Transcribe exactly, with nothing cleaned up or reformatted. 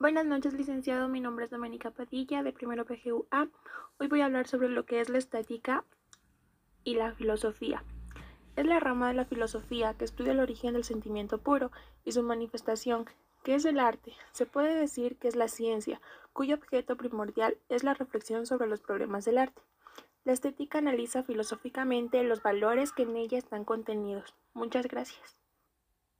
Buenas noches, licenciado. Mi nombre es Doménica Padilla, de primero P G U A. Hoy voy a hablar sobre lo que es la estética y la filosofía. Es la rama de la filosofía que estudia el origen del sentimiento puro y su manifestación, que es el arte. Se puede decir que es la ciencia, cuyo objeto primordial es la reflexión sobre los problemas del arte. La estética analiza filosóficamente los valores que en ella están contenidos. Muchas gracias.